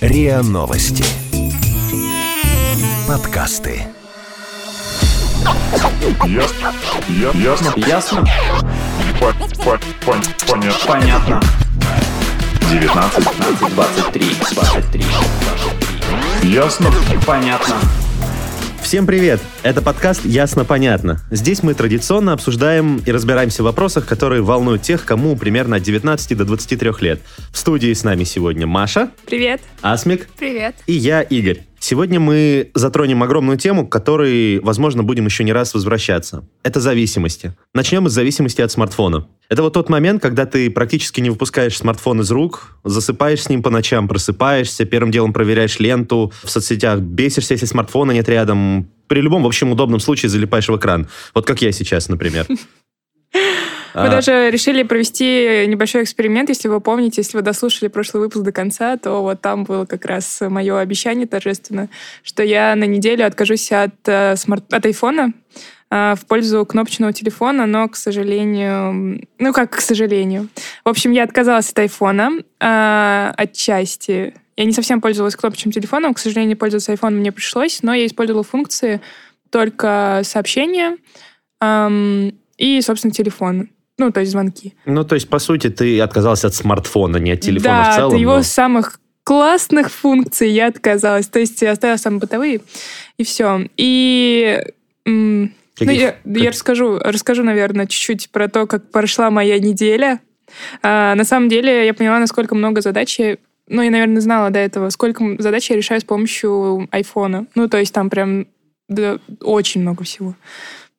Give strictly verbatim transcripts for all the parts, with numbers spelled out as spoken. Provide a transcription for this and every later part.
РИА Новости. Подкасты. Ясно. Я, ясно. Ясно. По, по, по, понятно. Понятно. девятнадцать, двадцать три, двадцать три. Ясно. Понятно. Всем привет! Это подкаст «Ясно-понятно». Здесь мы традиционно обсуждаем и разбираемся в вопросах, которые волнуют тех, кому примерно от девятнадцати до двадцати трёх лет. В студии с нами сегодня Маша. Привет. Асмик. Привет. И я, Игорь. Сегодня мы затронем огромную тему, к которой, возможно, будем еще не раз возвращаться. Это зависимости. Начнем с зависимости от смартфона. Это вот тот момент, когда ты практически не выпускаешь смартфон из рук, засыпаешь с ним по ночам, просыпаешься, первым делом проверяешь ленту в соцсетях, бесишься, если смартфона нет рядом. При любом, в общем, удобном случае залипаешь в экран. Вот как я сейчас, например. Мы а... даже решили провести небольшой эксперимент, если вы помните, если вы дослушали прошлый выпуск до конца, то вот там было как раз мое обещание торжественно, что я на неделю откажусь от, смарт... от айфона а, в пользу кнопочного телефона, но, к сожалению... Ну, как к сожалению. В общем, я отказалась от айфона а, отчасти. Я не совсем пользовалась кнопочным телефоном, к сожалению, пользоваться айфоном мне пришлось, но я использовала функции только сообщения а, и, собственно, телефон. Ну, то есть звонки. Ну, то есть, по сути, ты отказалась от смартфона, не от телефона да, в целом. Да, от его но... самых классных функций я отказалась. То есть, я оставила самые бытовые, и все. И м- ну, я, как... я расскажу, расскажу, наверное, чуть-чуть про то, как прошла моя неделя. А, на самом деле, я поняла, насколько много задач... Я... Ну, я, наверное, знала до этого, сколько задач я решаю с помощью айфона. Ну, то есть, там прям да, очень много всего.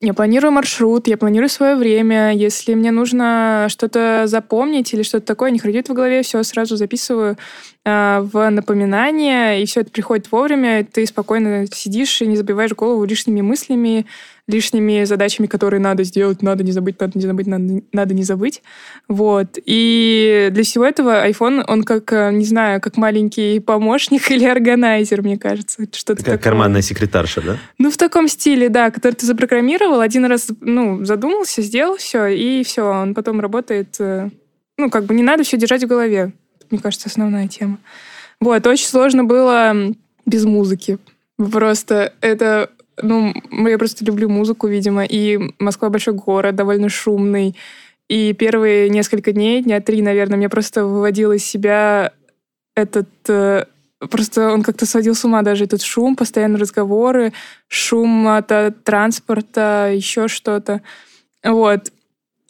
Я планирую маршрут, я планирую свое время. Если мне нужно что-то запомнить или что-то такое, не ходит в голове, все сразу записываю э, в напоминание, и все это приходит вовремя, и ты спокойно сидишь и не забиваешь голову лишними мыслями, лишними задачами, которые надо сделать, надо не забыть, надо не забыть, надо, надо не забыть. Вот. И для всего этого iPhone, он как, не знаю, как маленький помощник или органайзер, мне кажется. Что-то такое. Карманная секретарша, да? Ну, в таком стиле, да, который ты запрограммировал, один раз, ну, задумался, сделал все, и все, он потом работает. Ну, как бы не надо все держать в голове. Мне кажется, основная тема. Вот. Очень сложно было без музыки. Просто это... Ну, я просто люблю музыку, видимо, и Москва большой город, довольно шумный. И первые несколько дней, дня три, наверное, меня просто выводил из себя этот... Просто он как-то сводил с ума даже этот шум, постоянные разговоры, шум от транспорта, еще что-то. Вот.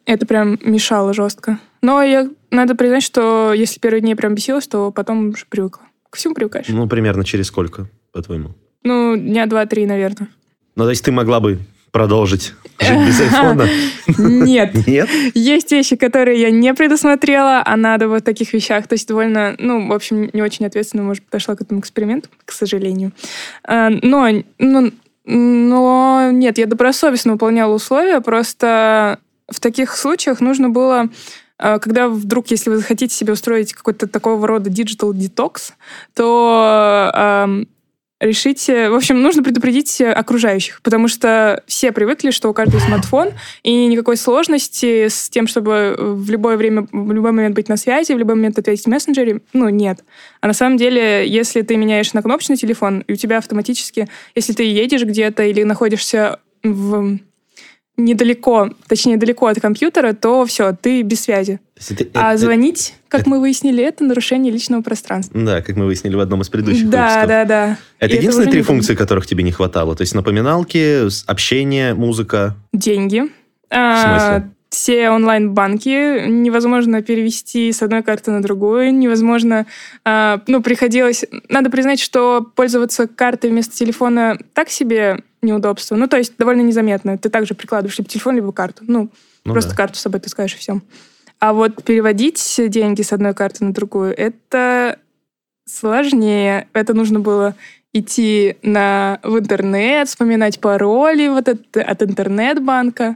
Это прям мешало жестко. Но я, надо признать, что если первые дни прям бесилась, то потом уже привыкла. К всему привыкаешь. Ну, примерно через сколько, по-твоему? Ну, дня два-три, наверное. Ну, то есть ты могла бы продолжить жить без айфона? Нет. Нет? Есть вещи, которые я не предусмотрела, а надо вот в таких вещах. То есть довольно, ну, в общем, не очень ответственно, может, подошла к этому эксперименту, к сожалению. Но, но, но нет, я добросовестно выполняла условия, просто в таких случаях нужно было... Когда вдруг, если вы захотите себе устроить какой-то такого рода digital detox, то... Решите... В общем, нужно предупредить окружающих, потому что все привыкли, что у каждого смартфон, и никакой сложности с тем, чтобы в любое время, в любой момент быть на связи, в любой момент ответить в мессенджере, ну, нет. А на самом деле, если ты меняешь на кнопочный телефон, и у тебя автоматически, если ты едешь где-то или находишься в... недалеко, точнее, далеко от компьютера, то все, ты без связи. Ты, а это, звонить, как это, мы выяснили, это нарушение личного пространства. Да, как мы выяснили в одном из предыдущих да, выпусков. Да, да, да. Это и единственные это три функции, будет. Которых тебе не хватало? То есть напоминалки, общение, музыка? Деньги. В смысле? Все онлайн-банки невозможно перевести с одной карты на другую, невозможно... Ну, приходилось... Надо признать, что пользоваться картой вместо телефона так себе неудобство. Ну, то есть довольно незаметно. Ты также прикладываешь либо телефон, либо карту. Ну, ну просто да. Карту с собой ты скажешь, и все. А вот переводить деньги с одной карты на другую, это сложнее. Это нужно было... идти на... в интернет, вспоминать пароли вот от, от интернет-банка.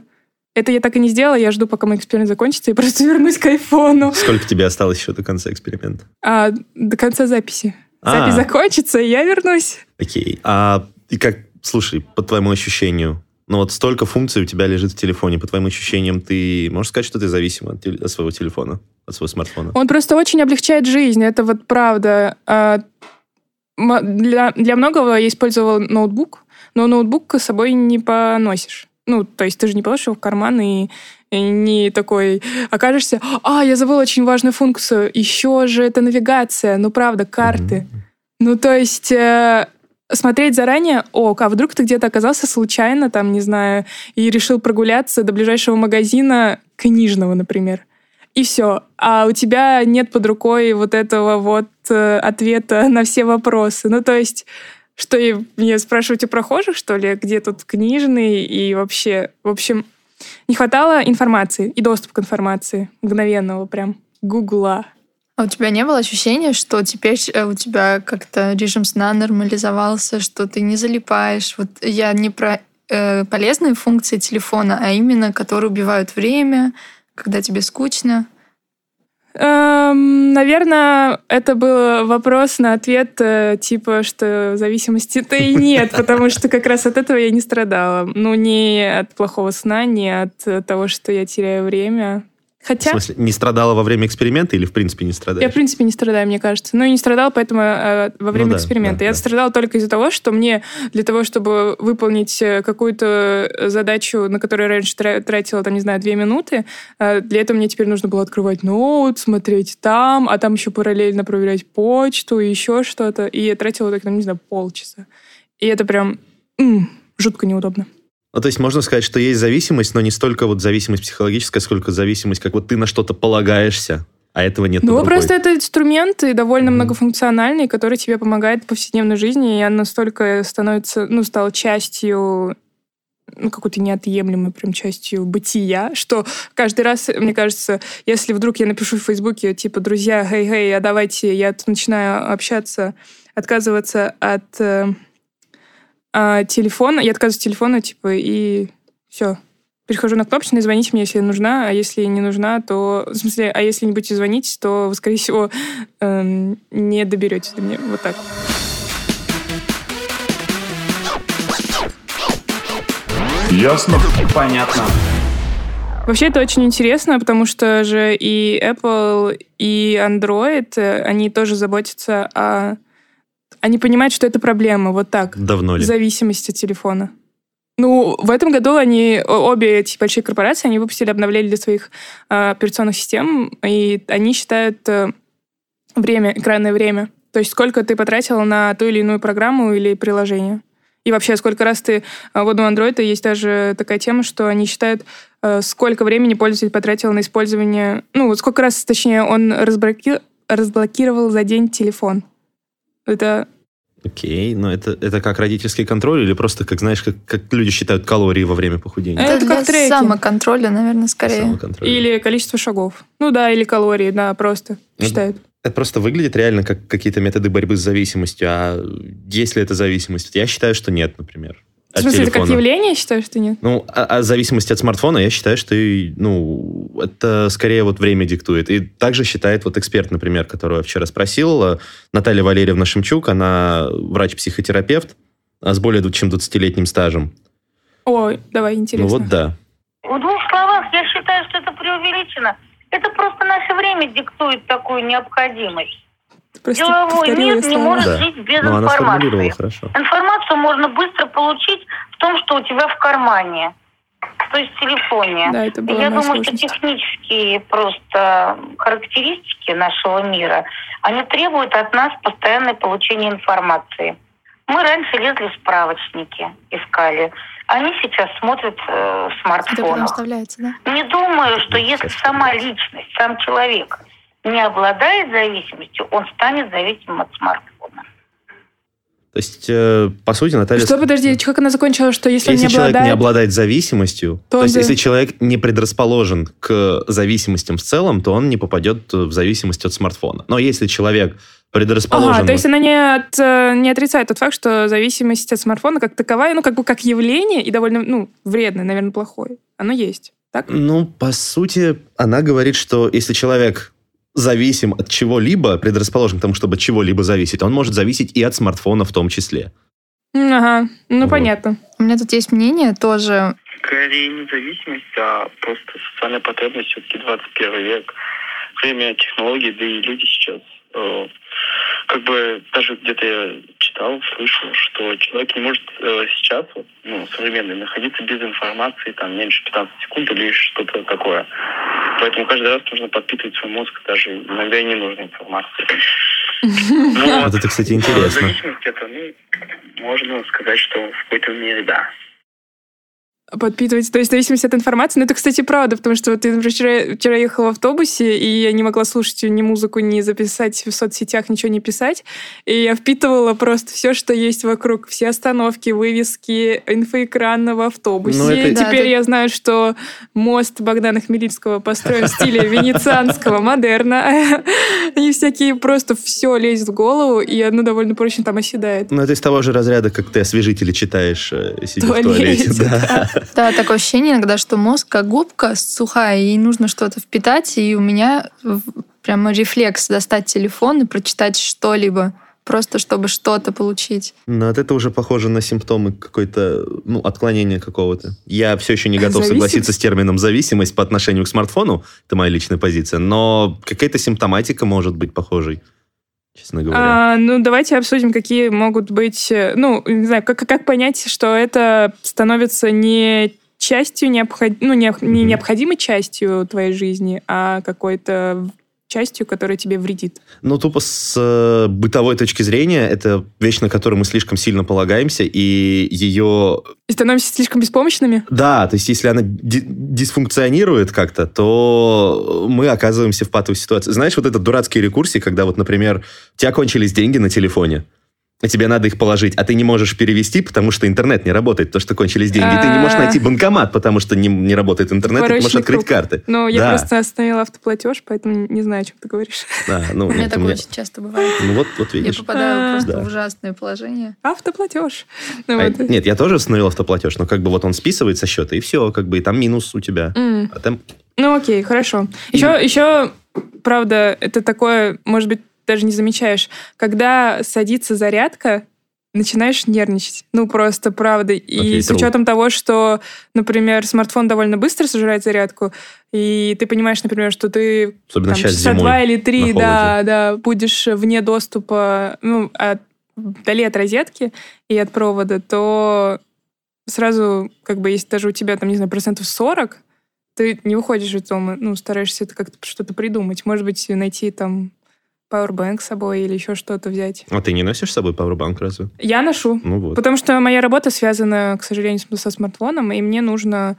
Это я так и не сделала, я жду, пока мой эксперимент закончится, и просто вернусь к айфону. Сколько тебе осталось еще до конца эксперимента? А, до конца записи. А-а-а. Запись закончится, и я вернусь. Окей. А и как, слушай, по твоему ощущению, Ну вот столько функций у тебя лежит в телефоне. По твоим ощущениям, ты можешь сказать, что ты зависим от, от своего телефона, от своего смартфона? Он просто очень облегчает жизнь, это вот правда. Для, для многого я использовала ноутбук, но ноутбук с собой не поносишь. Ну, то есть ты же не положишь его в карман и, и не такой окажешься, а, я забыла очень важную функцию, еще же это навигация, ну, правда, карты. Mm-hmm. Ну, то есть... смотреть заранее, ок, а вдруг ты где-то оказался случайно, там, не знаю, и решил прогуляться до ближайшего магазина книжного, например. И все. А у тебя нет под рукой вот этого вот э, ответа на все вопросы. Ну, то есть, что и мне спрашивать у прохожих, что ли, где тут книжный и вообще... В общем, не хватало информации и доступа к информации мгновенного прям гугла. А у тебя не было ощущения, что теперь у тебя как-то режим сна нормализовался, что ты не залипаешь? Вот я не про э, полезные функции телефона, а именно, которые убивают время, когда тебе скучно. Эм, наверное, это был вопрос на ответ, э, типа, что зависимости-то и нет, потому что как раз от этого я не страдала. Ну, не от плохого сна, не от того, что я теряю время. Хотя... В смысле, не страдала во время эксперимента или в принципе не страдаешь? Я в принципе не страдаю, мне кажется. Ну, и не страдала, поэтому э, во время ну, да, эксперимента. Да, я да. страдала только из-за того, что мне для того, чтобы выполнить какую-то задачу, на которую я раньше тратила, там, не знаю, две минуты, э, для этого мне теперь нужно было открывать ноут, смотреть там, а там еще параллельно проверять почту и еще что-то. И я тратила, так, там, не знаю, полчаса. И это прям м-м, жутко неудобно. Ну, то есть можно сказать, что есть зависимость, но не столько вот зависимость психологическая, сколько зависимость, как вот ты на что-то полагаешься, а этого нет. Ну, просто это инструмент и довольно mm-hmm. многофункциональный, который тебе помогает в повседневной жизни, и она настолько становится, ну, стала частью, ну, какой-то неотъемлемой прям частью бытия, что каждый раз, мне кажется, если вдруг я напишу в Фейсбуке, типа, друзья, хей-хей, а давайте, я начинаю общаться, отказываться от... телефон, я отказываюсь от телефона, типа, и все. Перехожу на кнопочный, звоните мне, если нужна, а если не нужна, то... В смысле, а если не будете звонить, то вы, скорее всего, эм, не доберетесь до меня. Вот так. Ясно? Понятно. Вообще, это очень интересно, потому что же и Apple, и Android, они тоже заботятся о... Они понимают, что это проблема, вот так. Давно ли? Зависимость от телефона. Ну, в этом году они, обе эти большие корпорации, они выпустили обновления для своих э, операционных систем, и они считают э, время, экранное время. То есть сколько ты потратил на ту или иную программу или приложение. И вообще, сколько раз ты... Вот у Android есть даже такая тема, что они считают, э, сколько времени пользователь потратил на использование... Ну, вот сколько раз, точнее, он разблоки... разблокировал за день телефон. Это... Окей, но это, это как родительский контроль или просто, как знаешь, как, как люди считают калории во время похудения? Это, это как трекинг. Самоконтроля, наверное, скорее. Самоконтроля. Или количество шагов. Ну да, или калории, да, просто ну, считают. Это просто выглядит реально как какие-то методы борьбы с зависимостью. А есть ли это зависимость? Я считаю, что нет, например. В смысле, это как явление, считаешь, что нет? Ну, а, а зависимость от смартфона, я считаю, что и, ну, это скорее вот время диктует. И также считает вот эксперт, например, которого я вчера спросил, Наталья Валерьевна Шемчук, она врач-психотерапевт с более чем двадцатилетним стажем. Ой, давай, интересно. Ну вот да. В двух словах, я считаю, что это преувеличено. Это просто наше время диктует такую необходимость. Прости, деловой мир не может да. жить без Но информации. Информацию можно быстро получить в том, что у тебя в кармане, то есть в телефоне. Да, это была Я думаю, сложность. Что технические просто характеристики нашего мира, они требуют от нас постоянное получение информации. Мы раньше лезли в справочники, искали. Они сейчас смотрят э, в смартфонах. Да? Не думаю, что да, если сама будет. Личность, сам человек... не обладает зависимостью, он станет зависимым от смартфона. То есть, э, по сути, Наталья... Что, подожди, как она закончила, что если, если он не обладает... Если человек не обладает зависимостью, то, то есть, да. если человек не предрасположен к зависимостям в целом, то он не попадет в зависимость от смартфона. Но если человек предрасположен... Ага, то есть она не, от, не отрицает тот факт, что зависимость от смартфона как таковая, ну, как бы как явление и довольно, ну, вредное, наверное, плохое. Оно есть, так? Ну, по сути, она говорит, что если человек... зависим от чего-либо, предрасположен к тому, чтобы от чего-либо зависеть, он может зависеть и от смартфона в том числе. Ага, ну вот. Понятно. У меня тут есть мнение тоже. Скорее не зависимость, а просто социальная потребность. Все-таки двадцать первый век. Время технологий, да и люди сейчас. Э, как бы даже где-то я читал, слышал, что человек не может э, сейчас, вот, ну, современный, находиться без информации, там, меньше пятнадцать секунд или что-то такое. Поэтому каждый раз нужно подпитывать свой мозг, даже иногда и не нужной информации. Вот это, кстати, интересно. Зависимость это, ну, можно сказать, что в какой-то мере, да. Подпитывать, то есть зависимость от информации. Но это, кстати, правда, потому что ты, например, вчера, вчера ехала в автобусе, и я не могла слушать ни музыку, ни записать в соцсетях, ничего не писать. И я впитывала просто все, что есть вокруг. Все остановки, вывески, инфоэкран в автобусе. Ну, это... Теперь да, я это... знаю, что мост Богдана Хмельницкого построен в стиле венецианского модерна. Они всякие, просто все лезет в голову, и одно довольно прочно там оседает. Ну, это из того же разряда, как ты освежители читаешь, сидя в туалете. Да, такое ощущение иногда, что мозг как губка сухая, ей нужно что-то впитать, и у меня прямо рефлекс достать телефон и прочитать что-либо, просто чтобы что-то получить. Но от этого уже похоже на симптомы какой-то, ну, отклонения какого-то. Я все еще не готов согласиться с термином «зависимость» по отношению к смартфону, это моя личная позиция, но какая-то симптоматика может быть похожей. Честно говоря. А, ну, давайте обсудим, какие могут быть... Ну, не знаю, как, как понять, что это становится не частью, необход... ну, не, не mm-hmm. необходимой частью твоей жизни, а какой-то частью, которая тебе вредит. Ну, тупо с э, бытовой точки зрения, это вещь, на которую мы слишком сильно полагаемся, и ее... И становимся слишком беспомощными? Да, то есть если она ди- дисфункционирует как-то, то мы оказываемся в патовой ситуации. Знаешь, вот это дурацкие рекурсии, когда вот, например, у тебя кончились деньги на телефоне, и тебе надо их положить, а ты не можешь перевести, потому что интернет не работает, потому что кончились деньги. А-а-а. Ты не можешь найти банкомат, потому что не, не работает интернет, порочный, и ты можешь открыть круг. Карты. Ну, я да. просто остановила автоплатеж, поэтому не знаю, о чем ты говоришь. Да, ну, у меня такое очень часто бывает. Ну, вот, вот видишь. Я попадаю просто да. в ужасное положение. Автоплатеж. Ну, а, вот. Нет, я тоже остановил автоплатеж, но как бы вот он списывает со счета, и все, как бы и там минус у тебя. Mm. А там... Ну, окей, хорошо. Еще, mm. еще, правда, это такое, может быть, даже не замечаешь, когда садится зарядка, начинаешь нервничать. Ну, просто, правда. И okay, с учетом true. того, что, например, смартфон довольно быстро сожирает зарядку, и ты понимаешь, например, что ты там, часа два или три да, да, будешь вне доступа, ну, от, вдали от розетки и от провода, то сразу, как бы, если даже у тебя, там, не знаю, процентов сорок, ты не уходишь из дома, ну, стараешься это как-то что-то придумать. Может быть, найти там... пауэрбанк с собой или еще что-то взять. А ты не носишь с собой пауэрбанк разве? Я ношу. Ну вот. Потому что моя работа связана, к сожалению, со смартфоном, и мне нужно,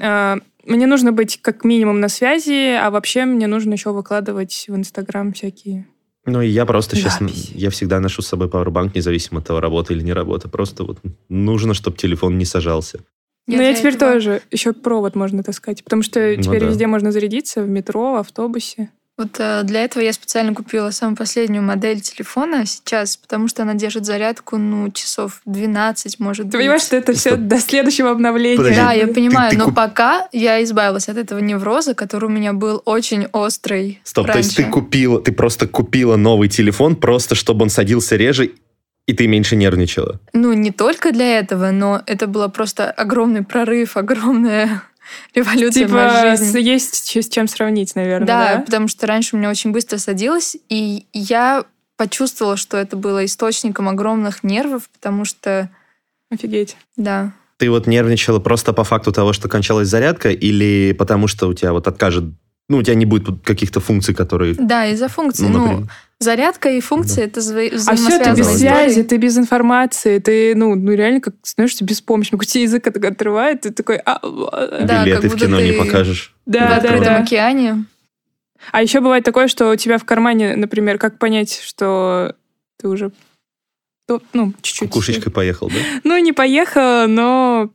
э, мне нужно быть как минимум на связи, а вообще мне нужно еще выкладывать в Инстаграм всякие... Ну, и я просто сейчас... Запись. Я всегда ношу с собой пауэрбанк, независимо от того, работа или не работа. Просто вот нужно, чтобы телефон не сажался. Ну, я теперь этого... тоже. Еще провод можно таскать, потому что теперь ну, да. везде можно зарядиться, в метро, в автобусе. Вот для этого я специально купила самую последнюю модель телефона сейчас, потому что она держит зарядку, ну, часов двенадцать, может быть. Ты понимаешь, что это все до следующего обновления? Подожди, да, я ты, понимаю, ты, ты но куп... пока я избавилась от этого невроза, который у меня был очень острый Стоп, раньше. То есть ты купила, ты просто купила новый телефон, просто чтобы он садился реже, и ты меньше нервничала? Ну, не только для этого, но это был просто огромный прорыв, огромная... революция типа в моей жизни. Есть с чем сравнить, наверное. Да, да, потому что раньше у меня очень быстро садилось, и я почувствовала, что это было источником огромных нервов, потому что... Офигеть. Да. Ты вот нервничала просто по факту того, что кончалась зарядка, или потому что у тебя вот откажет... Ну, у тебя не будет каких-то функций, которые... Да, из-за функций. Ну, например... ну зарядка и функции да. это вза- взаимосвязанные. А все, ты без связи, ты без информации, ты, ну, ну реально как становишься беспомощным. У тебя язык отрывает, ты такой... Да, билеты как будто в кино ты... не покажешь. Да, да, да. В этом океане. А еще бывает такое, что у тебя в кармане, например, как понять, что ты уже... Ну, чуть-чуть... Кукушечкой поехал, да? Ну, не поехал, но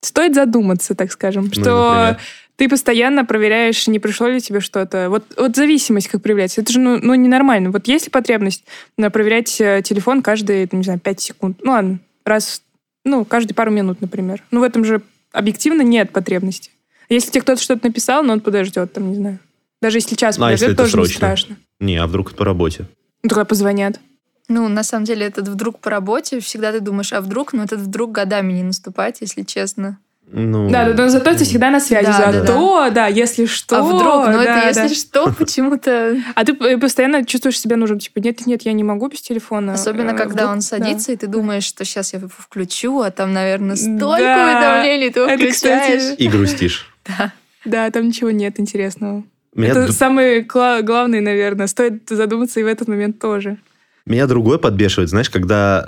стоит задуматься, так скажем, что... Ну, например... Ты постоянно проверяешь, не пришло ли тебе что-то. Вот, вот зависимость как проявляется. Это же ну, ну, ненормально. Вот есть ли потребность проверять телефон каждые, не знаю, пять секунд? Ну ладно, раз, ну, каждые пару минут, например. Ну в этом же объективно нет потребности. Если тебе кто-то что-то написал, но он подождет, там, не знаю. Даже если час подождет, а если тоже это срочно? Не страшно. Не, а вдруг это по работе? Ну тогда позвонят. Ну, на самом деле, этот вдруг по работе, всегда ты думаешь, а вдруг, но ну, этот вдруг годами не наступать, если честно. Ну, да, но зато ты всегда на связи. Да, зато, да, да. да, если что... А вдруг, но да, это да. если что, почему-то... А ты постоянно чувствуешь себя нужным, типа, нет-нет, я не могу без телефона. Особенно, когда вдруг, он садится, да. и ты думаешь, что сейчас я его включу, а там, наверное, столько да. уведомлений, ты его это, включаешь. Кстати... И грустишь. Да. да, там ничего нет интересного. Меня это д... самый кла- главный, наверное. Стоит задуматься и в этот момент тоже. Меня другое подбешивает, знаешь, когда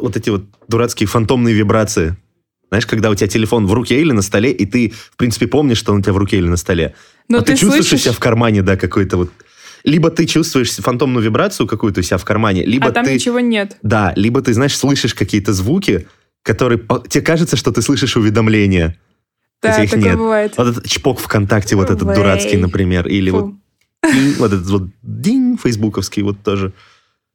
вот эти вот дурацкие фантомные вибрации... Знаешь, когда у тебя телефон в руке или на столе, и ты, в принципе, помнишь, что он у тебя в руке или на столе. Но, но ты, ты чувствуешь слышишь... у себя в кармане, да, какой-то вот... Либо ты чувствуешь фантомную вибрацию какую-то у себя в кармане, либо ты... А там ты... ничего нет. Да, либо ты, знаешь, слышишь какие-то звуки, которые... Тебе кажется, что ты слышишь уведомления. Да, такое нет. бывает. Вот этот чпок ВКонтакте, вот этот Вэй. дурацкий, например. Или Фу. вот... Вот этот вот динь фейсбуковский вот тоже...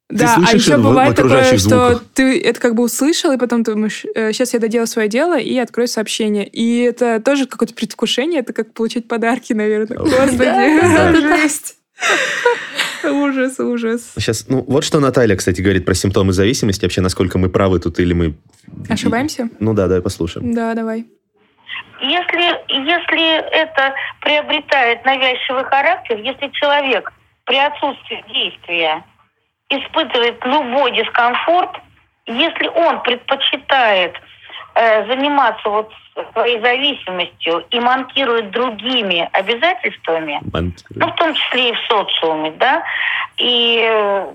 Ты да, а еще бывает такое, звуках. Что ты это как бы услышал, и потом ты думаешь, сейчас я доделаю свое дело и открою сообщение. И это тоже какое-то предвкушение, это как получить подарки, наверное. Господи, ужас, ужас. Сейчас, ну вот что Наталья, кстати, говорит про симптомы зависимости, вообще насколько мы правы тут или мы... Ошибаемся? Ну да, давай послушаем. Да, давай. Если, если это приобретает навязчивый характер, если человек при отсутствии действия испытывает любой дискомфорт, если он предпочитает э, заниматься вот своей зависимостью и манкирует другими обязательствами, Банкирует. ну в том числе и в социуме, да, и э,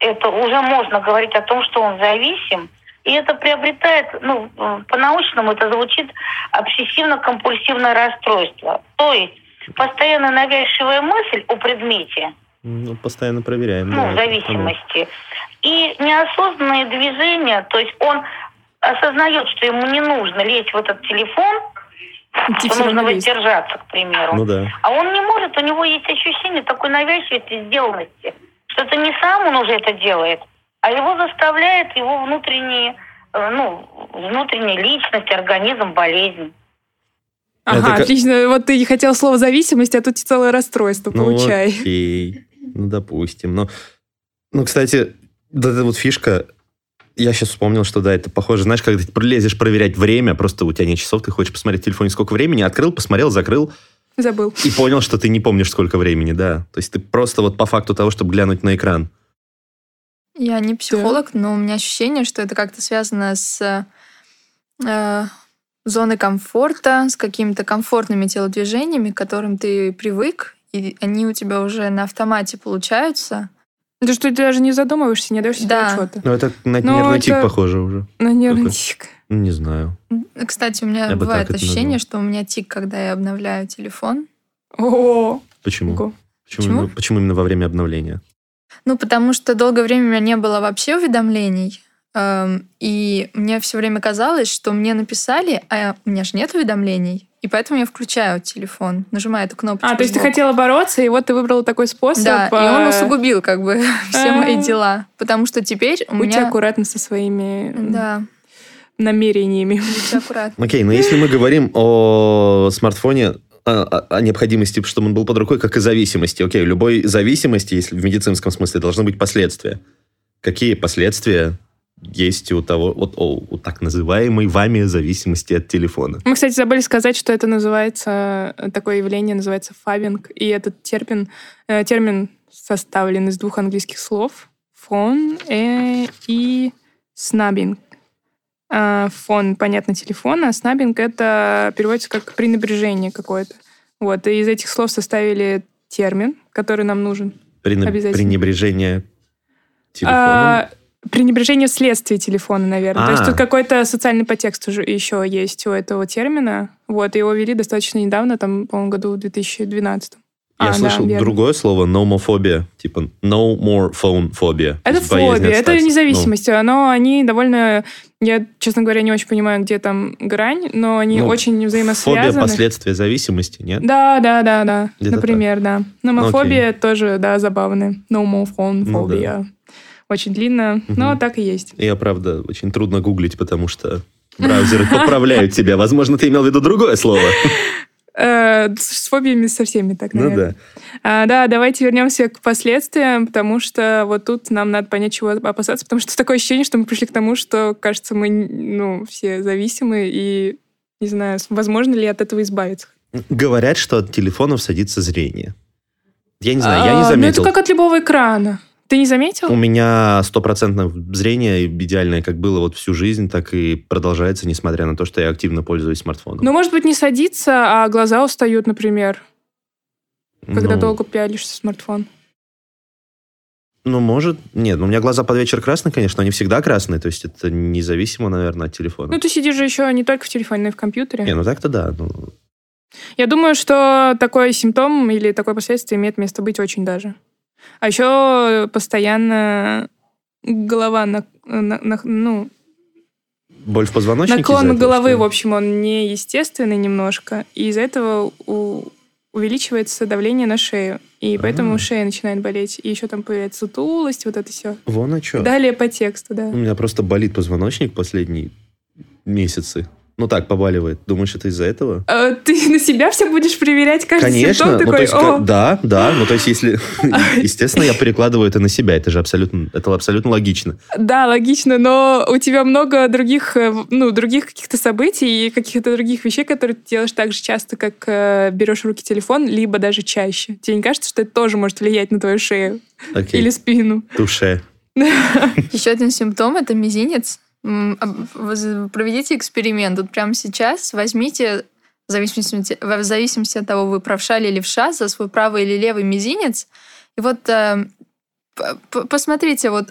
это уже можно говорить о том, что он зависим, и это приобретает, ну по-научному это звучит обсессивно-компульсивное расстройство, то есть постоянно навязчивая мысль о предмете. Ну, постоянно проверяем. Ну, да, зависимости. И неосознанные движения, то есть он осознает, что ему не нужно лезть в этот телефон, Иди что нужно воздержаться, к примеру. Ну, да. А он не может, у него есть ощущение такой навязчивости, сделанности, что это не сам он уже это делает, а его заставляет его внутренние, ну, внутренняя личность, организм, болезнь. Ага, это... отлично. Вот ты хотел слово «зависимость», а тут целое расстройство, ну, получай. Окей. Ну, допустим. Но... Ну, кстати, да, эта вот фишка, я сейчас вспомнил, что да, это похоже, знаешь, когда ты лезешь проверять время, просто у тебя нет часов, ты хочешь посмотреть в телефоне, сколько времени, открыл, посмотрел, закрыл. Забыл. И понял, что ты не помнишь, сколько времени, да. То есть ты просто вот по факту того, чтобы глянуть на экран. Я не психолог, но у меня ощущение, что это как-то связано с... Э... зоны комфорта, с какими-то комфортными телодвижениями, к которым ты привык, и они у тебя уже на автомате получаются. Да что ты даже не задумываешься, не даешь себе да. отчета. Ну, это на Но нервный это... тик похоже уже. На нервный Только... тик. Не знаю. Кстати, у меня я бывает ощущение, что у меня тик, когда я обновляю телефон. О-о-о. Почему? Почему? Почему? Именно, почему именно во время обновления? Ну, потому что долгое время у меня не было вообще уведомлений. И мне все время казалось, что мне написали, а у меня же нет уведомлений, и поэтому я включаю телефон, нажимаю эту кнопочку. А, то есть ты хотела бороться, и вот ты выбрала такой способ. Да, и он усугубил как бы все мои дела, потому что теперь у меня... Будьте аккуратны со своими намерениями. Будьте аккуратны. Окей, но если мы говорим о смартфоне... о необходимости, чтобы он был под рукой, как и зависимости. Окей, любой зависимости, если в медицинском смысле, должны быть последствия. Какие последствия... есть у того, вот о, у так называемой вами зависимости от телефона. Мы, кстати, забыли сказать, что это называется, такое явление называется фабинг, и этот термин, э, термин составлен из двух английских слов «фон» э, и «снаббинг». Э, «Фон», понятно, телефон, а «снаббинг» это переводится как «пренебрежение» какое-то. Вот, и из этих слов составили термин, который нам нужен. Пренеб... Обязательно. Пренебрежение телефоном? А... Пренебрежение вследствие телефона, наверное. А-а-а. То есть тут какой-то социальный подтекст уже еще есть у этого термина. Вот, его ввели достаточно недавно, там, по-моему, году в две тысячи двенадцатом. Я а, слышал да, другое слово, номофобия. Типа no more phone phobia. Это фобия, это независимость. Ну. Но они довольно... Я, честно говоря, не очень понимаю, где там грань, но они ну, очень взаимосвязаны. Фобия – последствия зависимости, нет? Да, да, да, да. Где-то например, так. да. Номофобия ну, тоже, да, забавная. No more phone phobia. Ну, да. Очень длинно, угу. но так и есть. Я, правда, очень трудно гуглить, потому что браузеры поправляют тебя. Возможно, ты имел в виду другое слово. С фобиями со всеми так, наверное. Ну, да. А, да, давайте вернемся к последствиям, потому что вот тут нам надо понять, чего опасаться, потому что такое ощущение, что мы пришли к тому, что, кажется, мы ну, все зависимы, и не знаю, возможно ли от этого избавиться. Говорят, что от телефонов садится зрение. Я не знаю, а, я не заметил. Ну, это как от любого экрана. Ты не заметил? У меня стопроцентное зрение идеальное, как было вот всю жизнь, так и продолжается, несмотря на то, что я активно пользуюсь смартфоном. Ну, может быть, не садится, а глаза устают, например, когда ну... долго пялишься в смартфон. Ну, может. Нет, ну, у меня глаза под вечер красные, конечно, они всегда красные, то есть это независимо, наверное, от телефона. Ну, ты сидишь же еще не только в телефоне, но и в компьютере. Не, ну так-то да, ну... Я думаю, что такой симптом или такое последствие имеет место быть очень даже. А еще постоянно голова на, на, на, ну, боль в позвоночнике. Наклон головы, в общем, он неестественный немножко, и из-за этого у, увеличивается давление на шею, и А-а-а. поэтому шея начинает болеть, и еще там появляется сутулость, вот это все. Вон о чем. Далее по тексту, да. У меня просто болит позвоночник последние месяцы. Ну так, побаливает. Думаешь, это из-за этого? А, ты на себя все будешь проверять каждый Конечно. симптом? Такой, ну, то есть, О! Да, да. Ну, то есть, если... Естественно, я перекладываю это на себя. Это же абсолютно, это абсолютно логично. Да, логично, но у тебя много других, ну, других каких-то событий и каких-то других вещей, которые ты делаешь так же часто, как э, берешь в руки телефон, либо даже чаще. Тебе не кажется, что это тоже может влиять на твою шею? Окей. Или спину? Туше. Еще один симптом – это мизинец. Проведите эксперимент. Вот прямо сейчас возьмите, в зависимости, в зависимости от того, вы правша или левша, за свой правый или левый мизинец. И вот э, посмотрите, вот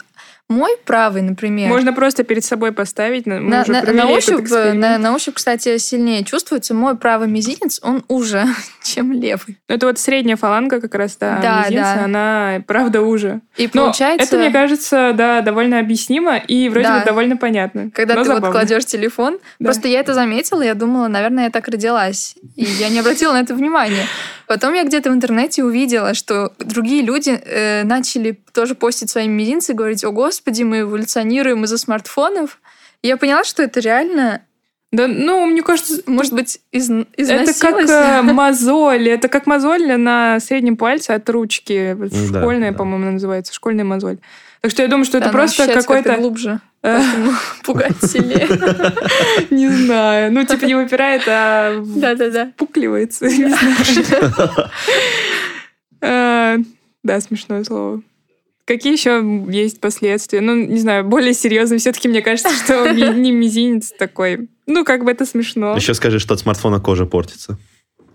мой правый, например... Можно просто перед собой поставить. Мы на, уже на, на, ощупь, на, на ощупь, кстати, сильнее чувствуется. Мой правый мизинец, он уже, чем левый. Это вот средняя фаланга как раз, да, да мизинца, да. Она, правда, уже. И Но получается... это, мне кажется, да, довольно объяснимо и вроде да. бы довольно понятно. Когда Но ты забавно. вот кладешь телефон, да. просто я это заметила, я думала, наверное, я так родилась. И я не обратила на это внимания. Потом я где-то в интернете увидела, что другие люди э, начали тоже постить свои мизинцы и говорить: «О, Господи, мы эволюционируем из-за смартфонов». Я поняла, что это реально... Да, ну, мне кажется, может быть, из, износилось. Это как мозоль. Это как мозоль на среднем пальце от ручки. Школьная, по-моему, называется. Школьная мозоль. Так что я думаю, что это просто какой-то... глубже. Пугать сильнее. Не знаю. Ну, типа не выпирает, а пукливается. Да, смешное слово. Какие еще есть последствия? Ну, не знаю, более серьезные. Все-таки мне кажется, что не мизинец такой. Ну, как бы это смешно. Еще скажи, что от смартфона кожа портится.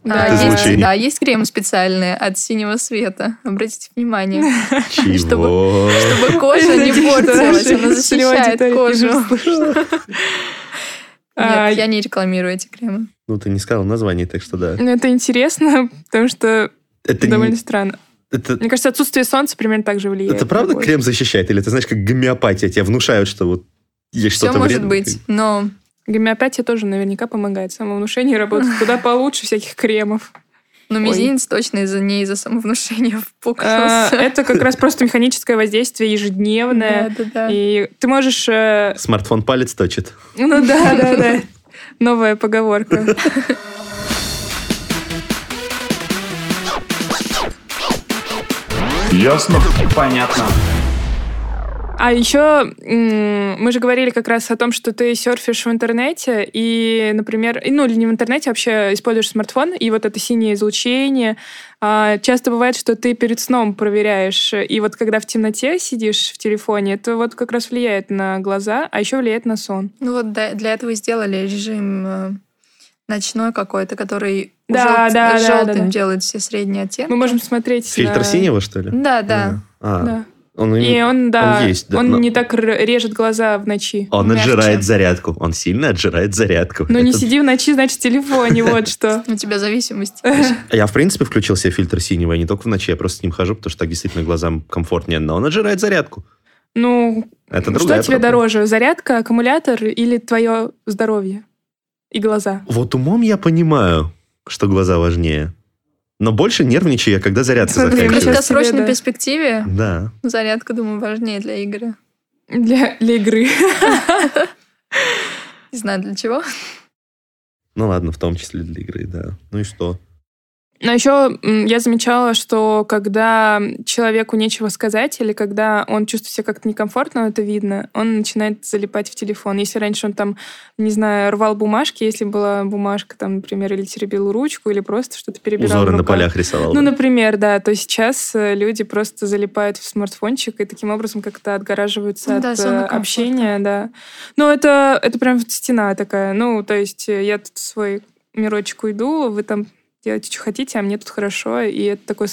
Да, есть, да, есть кремы специальные от синего света. Обратите внимание. Чего? Чтобы, чтобы кожа не портилась. Она защищает кожу. Нет, я не рекламирую эти кремы. Ну, ты не сказал название, так что да. Ну, это интересно, потому что довольно странно. Это... Мне кажется, отсутствие солнца примерно так же влияет. Это правда крем защищает? Или ты знаешь, как гомеопатия? Тебя внушают, что вот есть Все что-то вредное? Все может быть, но... Гомеопатия тоже наверняка помогает. Самовнушение работает куда получше всяких кремов. Но мизинец точно из-за не из-за самовнушения впукнулся. Это как раз просто механическое воздействие ежедневное. И ты можешь... Смартфон палец точит. Ну да, да, да. Новая поговорка. Ясно? Понятно. А еще мы же говорили как раз о том, что ты серфишь в интернете и, например, ну или не в интернете, а вообще используешь смартфон, и вот это синее излучение. Часто бывает, что ты перед сном проверяешь, и вот когда в темноте сидишь в телефоне, это вот как раз влияет на глаза, а еще влияет на сон. Ну вот для этого и сделали режим... Ночной какой-то, который да, желт... да, желтым да, да. делает все средние оттенки. Мы можем смотреть... Фильтр на... синего, что ли? Да, да. А, да. Он, и он, да, он, есть, да, он но... не так режет глаза в ночи. Он мягче. Отжирает зарядку. Он сильно отжирает зарядку. Но это... не сиди в ночи, значит, в телефоне, вот что. У тебя зависимость. Я, в принципе, включил себе фильтр синего, и не только в ночи. Я просто с ним хожу, потому что так действительно глазам комфортнее. Но он отжирает зарядку. Ну, что тебе дороже? Зарядка, аккумулятор или твое здоровье? И глаза. Вот умом я понимаю, что глаза важнее. Но больше нервничаю я, когда зарядка заканчивается. В краткосрочной да. перспективе да. зарядка, думаю, важнее для Игоря. Для, для игры. Не знаю, для чего. Ну ладно, в том числе для игры, да. Ну и что? Но еще я замечала, что когда человеку нечего сказать или когда он чувствует себя как-то некомфортно, это видно, он начинает залипать в телефон. Если раньше он там, не знаю, рвал бумажки, если была бумажка, там, например, или теребил ручку, или просто что-то перебирал. Узоры на полях рисовал. Ну, да. Например, да, то сейчас люди просто залипают в смартфончик и таким образом как-то отгораживаются ну, от да, общения. Да. Ну, это, это прям стена такая. Ну, то есть я тут в свой мирочек уйду, вы там... делайте, что хотите, а мне тут хорошо. И это такой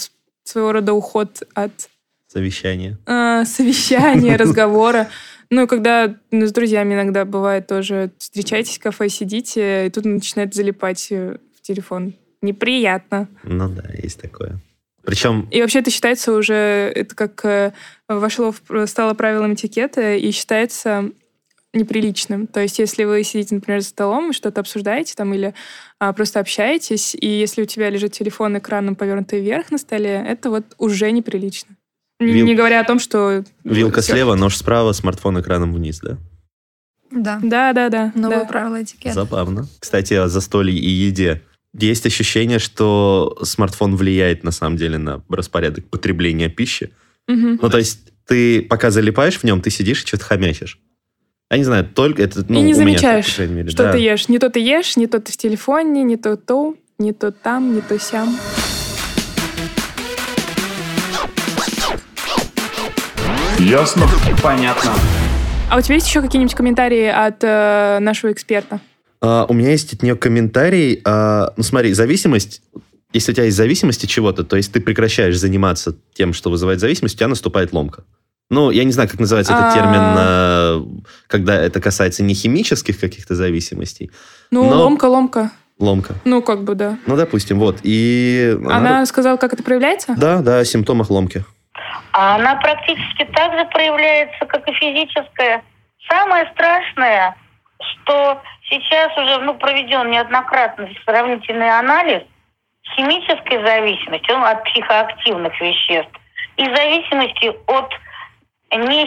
своего рода уход от... Совещания. А, совещания, разговора. Ну, и когда ну, с друзьями иногда бывает тоже, встречаетесь в кафе, сидите, и тут начинает залипать в телефон. Неприятно. Ну да, есть такое. Причем... И вообще это считается уже, это как вошло, в, стало правилом этикета, и считается... неприличным. То есть, если вы сидите, например, за столом и что-то обсуждаете там или а, просто общаетесь, и если у тебя лежит телефон экраном повернутый вверх на столе, это вот уже неприлично. Вил... Не говоря о том, что... Вилка все. Слева, нож справа, смартфон экраном вниз, да? Да. Да, да, да. Новые да. правила этикета. Забавно. Кстати, о застолье и еде. Есть ощущение, что смартфон влияет, на самом деле, на распорядок потребления пищи. Угу. Ну, то есть, ты пока залипаешь в нем, ты сидишь и что-то хомячишь. Я не знаю, только это... Ну, и не замечаешь, меня, по крайней мере, что да. ты ешь. Не то ты ешь, не то ты в телефоне, не то то, не то там, не то сям. Ясно? Понятно. А у тебя есть еще какие-нибудь комментарии от э, нашего эксперта? А, у меня есть от нее комментарий. А, ну смотри, зависимость... Если у тебя есть зависимость от чего-то, то есть ты прекращаешь заниматься тем, что вызывает зависимость, у тебя наступает ломка. Ну, я не знаю, как называется этот термин, когда это касается не химических каких-то зависимостей. Ну, ломка-ломка. Ломка. Ну, как бы, да. Ну, допустим, вот. И она сказала, как это проявляется? Да, да, о симптомах ломки. А она практически так же проявляется, как и физическая. Самое страшное, что сейчас уже ну, проведен неоднократно сравнительный анализ химической зависимости ну, от психоактивных веществ и зависимости от... Не,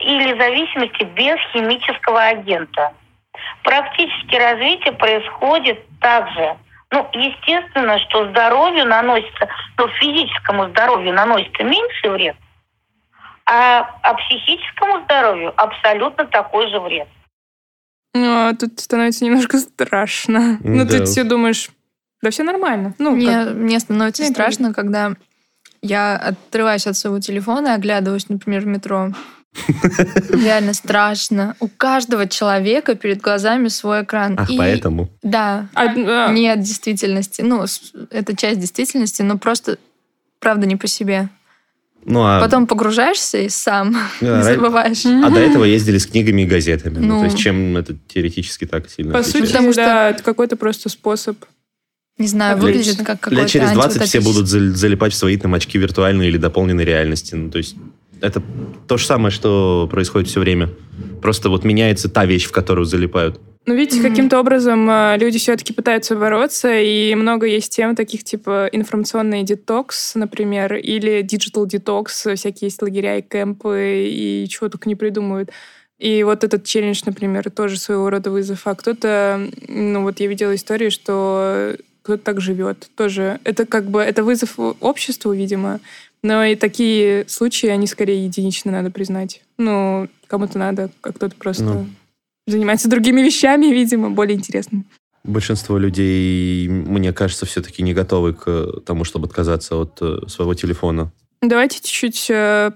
или зависимости без химического агента. Практически развитие происходит также. Ну, естественно, что здоровью наносится, ну, физическому здоровью наносится меньше вред, а, а психическому здоровью абсолютно такой же вред. Ну, а тут становится немножко страшно. Да. Ну, ты все думаешь, да все нормально. Ну, мне, как... мне становится мне страшно, это... когда... Я отрываюсь от своего телефона и оглядываюсь, например, в метро. Реально страшно. У каждого человека перед глазами свой экран. Ах, и... поэтому? Да. А, да. Не от действительности. Ну, это часть действительности, но просто, правда, не по себе. Ну, а... Потом погружаешься и сам да, забываешь. А до этого ездили с книгами и газетами. Ну... Ну, то есть чем это теоретически так сильно по отличается? Сути, потому что да, это какой-то просто способ... Не знаю, выглядит как какой-то лет через двадцать все будут залипать в свои там очки виртуальной или дополненной реальности. Ну, то есть это то же самое, что происходит все время. Просто вот меняется та вещь, в которую залипают. Ну, видите, mm-hmm. каким-то образом люди все-таки пытаются бороться, и много есть тем таких, типа, информационный детокс, например, или digital детокс, всякие есть лагеря и кемпы, и чего только не придумывают. И вот этот челлендж, например, тоже своего рода вызов. А кто-то, ну вот я видела историю, что... кто-то так живет. Тоже. Это как бы это вызов обществу, видимо. Но и такие случаи, они скорее единичны, надо признать. Ну, кому-то надо, а кто-то просто ну. занимается другими вещами, видимо, более интересными. Большинство людей, мне кажется, все-таки не готовы к тому, чтобы отказаться от своего телефона. Давайте чуть-чуть э,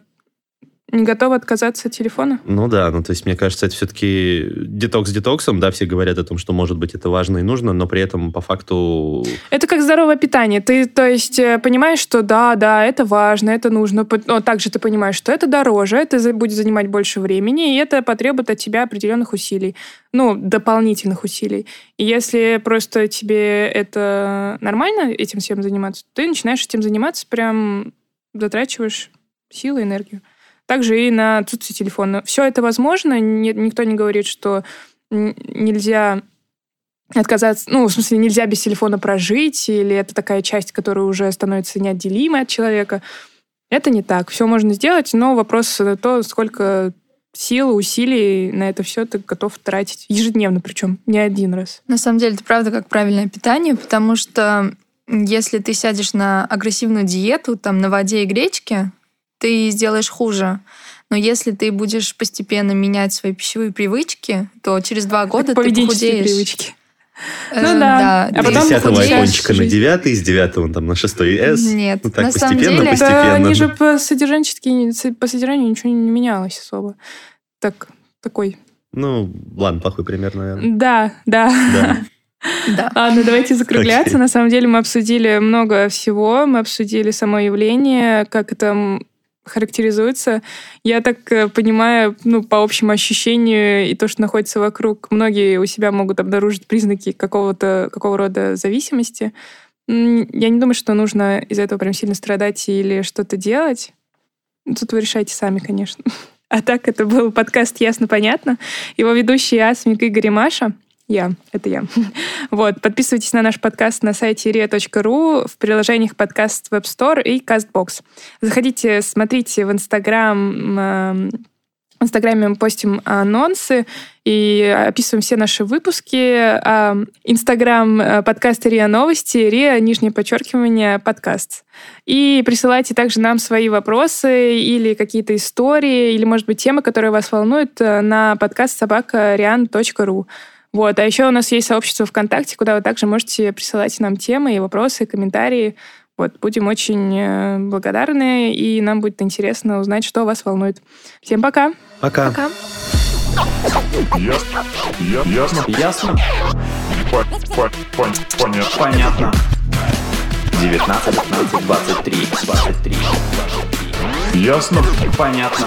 не готовы отказаться от телефона. Ну да, ну то есть, мне кажется, это все-таки детокс детоксом, да, все говорят о том, что, может быть, это важно и нужно, но при этом по факту... Это как здоровое питание. Ты, то есть, понимаешь, что да, да, это важно, это нужно, но также ты понимаешь, что это дороже, это будет занимать больше времени, и это потребует от тебя определенных усилий, ну, дополнительных усилий. И если просто тебе это нормально, этим всем заниматься, ты начинаешь этим заниматься, прям затрачиваешь силы, энергию. Также и на отсутствие телефона. Все это возможно. Никто не говорит, что нельзя отказаться... Ну, в смысле, нельзя без телефона прожить, или это такая часть, которая уже становится неотделимой от человека. Это не так. Все можно сделать, но вопрос то, сколько силы, усилий на это все ты готов тратить ежедневно, причем не один раз. На самом деле, это правда как правильное питание, потому что если ты сядешь на агрессивную диету, там, на воде и гречке, ты сделаешь хуже. Но если ты будешь постепенно менять свои пищевые привычки, то через два года ты похудеешь. Привычки. Ну да. да. А потом с десятого айфончика на девятый, с девятого там, на шестой S. Нет, ну, так, на самом деле... Постепенно. Они же по содержанию, по содержанию ничего не менялось особо. Так, такой... Ну, ладно, плохой пример, наверное. Да, да. да. Да. Ладно, давайте закругляться. На самом деле мы обсудили много всего. Мы обсудили само явление, как это характеризуется. Я так понимаю, ну, по общему ощущению и то, что находится вокруг, многие у себя могут обнаружить признаки какого-то, какого рода зависимости. Я не думаю, что нужно из-за этого прям сильно страдать или что-то делать. Тут вы решаете сами, конечно. А так, это был подкаст «Ясно-понятно». Его ведущие Асмик, Игорь и Маша. Я, это я. Вот. Подписывайтесь на наш подкаст на сайте риа точка ру, в приложениях подкаст Web Store и Castbox. Заходите, смотрите в Instagram. В Инстаграме мы постим анонсы и описываем все наши выпуски. Инстаграм подкаста РИА Новости, РИА, нижнее подчеркивание, подкаст. И присылайте также нам свои вопросы или какие-то истории, или, может быть, темы, которые вас волнуют, на подкаст собака риан точка ру. Вот. А еще у нас есть сообщество ВКонтакте, куда вы также можете присылать нам темы и вопросы, комментарии. Вот. Будем очень благодарны, и нам будет интересно узнать, что вас волнует. Всем пока! Пока! Пока. Ясно. Ясно. Ясно. Понятно. девятнадцать, пятнадцать, двадцать три, двадцать три. Ясно. Понятно.